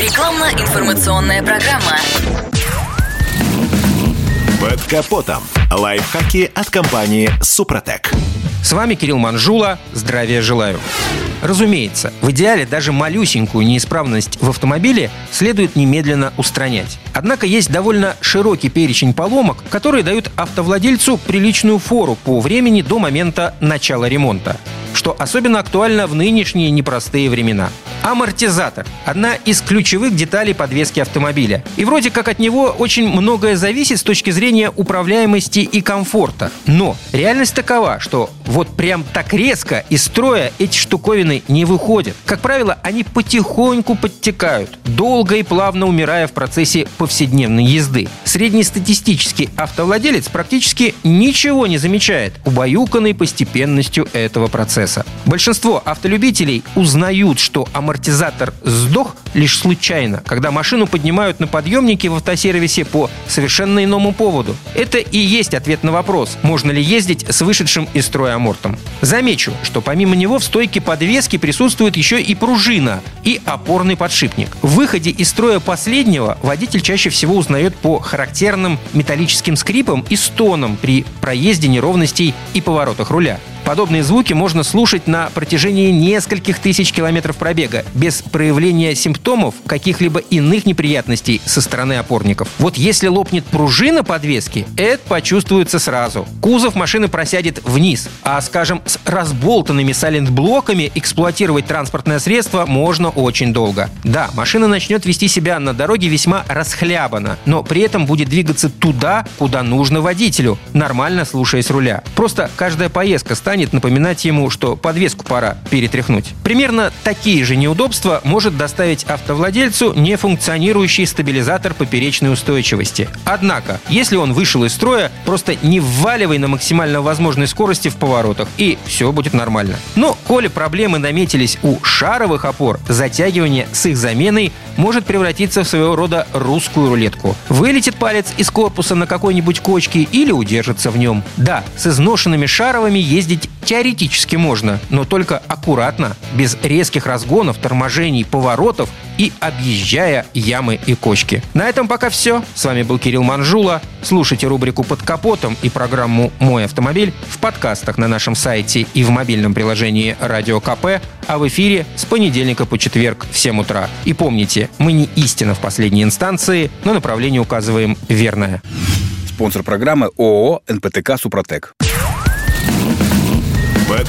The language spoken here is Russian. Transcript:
Рекламно-информационная программа. Под капотом. Лайфхаки от компании «Супротек». С вами Кирилл Манжула. Здравия желаю. Разумеется, в идеале даже малюсенькую неисправность в автомобиле следует немедленно устранять. Однако есть довольно широкий перечень поломок, которые дают автовладельцу приличную фору по времени до момента начала ремонта, что особенно актуально в нынешние непростые времена. Амортизатор – одна из ключевых деталей подвески автомобиля. И вроде как от него очень многое зависит с точки зрения управляемости и комфорта. Но реальность такова, что вот прям так резко из строя эти штуковины не выходят. Как правило, они потихоньку подтекают, долго и плавно умирая в процессе повседневной езды. Среднестатистический автовладелец практически ничего не замечает, убаюканный постепенностью этого процесса. Большинство автолюбителей узнают, что амортизатор сдох лишь случайно, когда машину поднимают на подъемнике в автосервисе по совершенно иному поводу. Это и есть ответ на вопрос, можно ли ездить с вышедшим из строя амортом. Замечу, что помимо него в стойке подвески присутствует еще и пружина, и опорный подшипник. В выходе из строя последнего водитель чаще всего узнает по характерным металлическим скрипам и стонам при проезде неровностей и поворотах руля. Подобные звуки можно слушать на протяжении нескольких тысяч километров пробега, без проявления симптомов каких-либо иных неприятностей со стороны опорников. Вот если лопнет пружина подвески, это почувствуется сразу. Кузов машины просядет вниз, а, скажем, с разболтанными сайлент-блоками эксплуатировать транспортное средство можно очень долго. Да, машина начнет вести себя на дороге весьма расхлябанно, но при этом будет двигаться туда, куда нужно водителю, нормально слушаясь руля. Просто каждая поездка станет напоминать ему, что подвеску пора перетряхнуть. Примерно такие же неудобства может доставить автовладельцу нефункционирующий стабилизатор поперечной устойчивости. Однако, если он вышел из строя, просто не вваливай на максимально возможной скорости в поворотах, и все будет нормально. Но, коли проблемы наметились у шаровых опор, затягивание с их заменой может превратиться в своего рода русскую рулетку. Вылетит палец из корпуса на какой-нибудь кочке или удержится в нем. Да, с изношенными шаровыми ездить теоретически можно, но только аккуратно, без резких разгонов, торможений, поворотов и объезжая ямы и кочки. На этом пока все. С вами был Кирилл Манжула. Слушайте рубрику «Под капотом» и программу «Мой автомобиль» в подкастах на нашем сайте и в мобильном приложении «Радио КП», а в эфире с понедельника по четверг в 7 утра. И помните, мы не истина в последней инстанции, но направление указываем верное. Спонсор программы ООО «НПТК Супротек». Под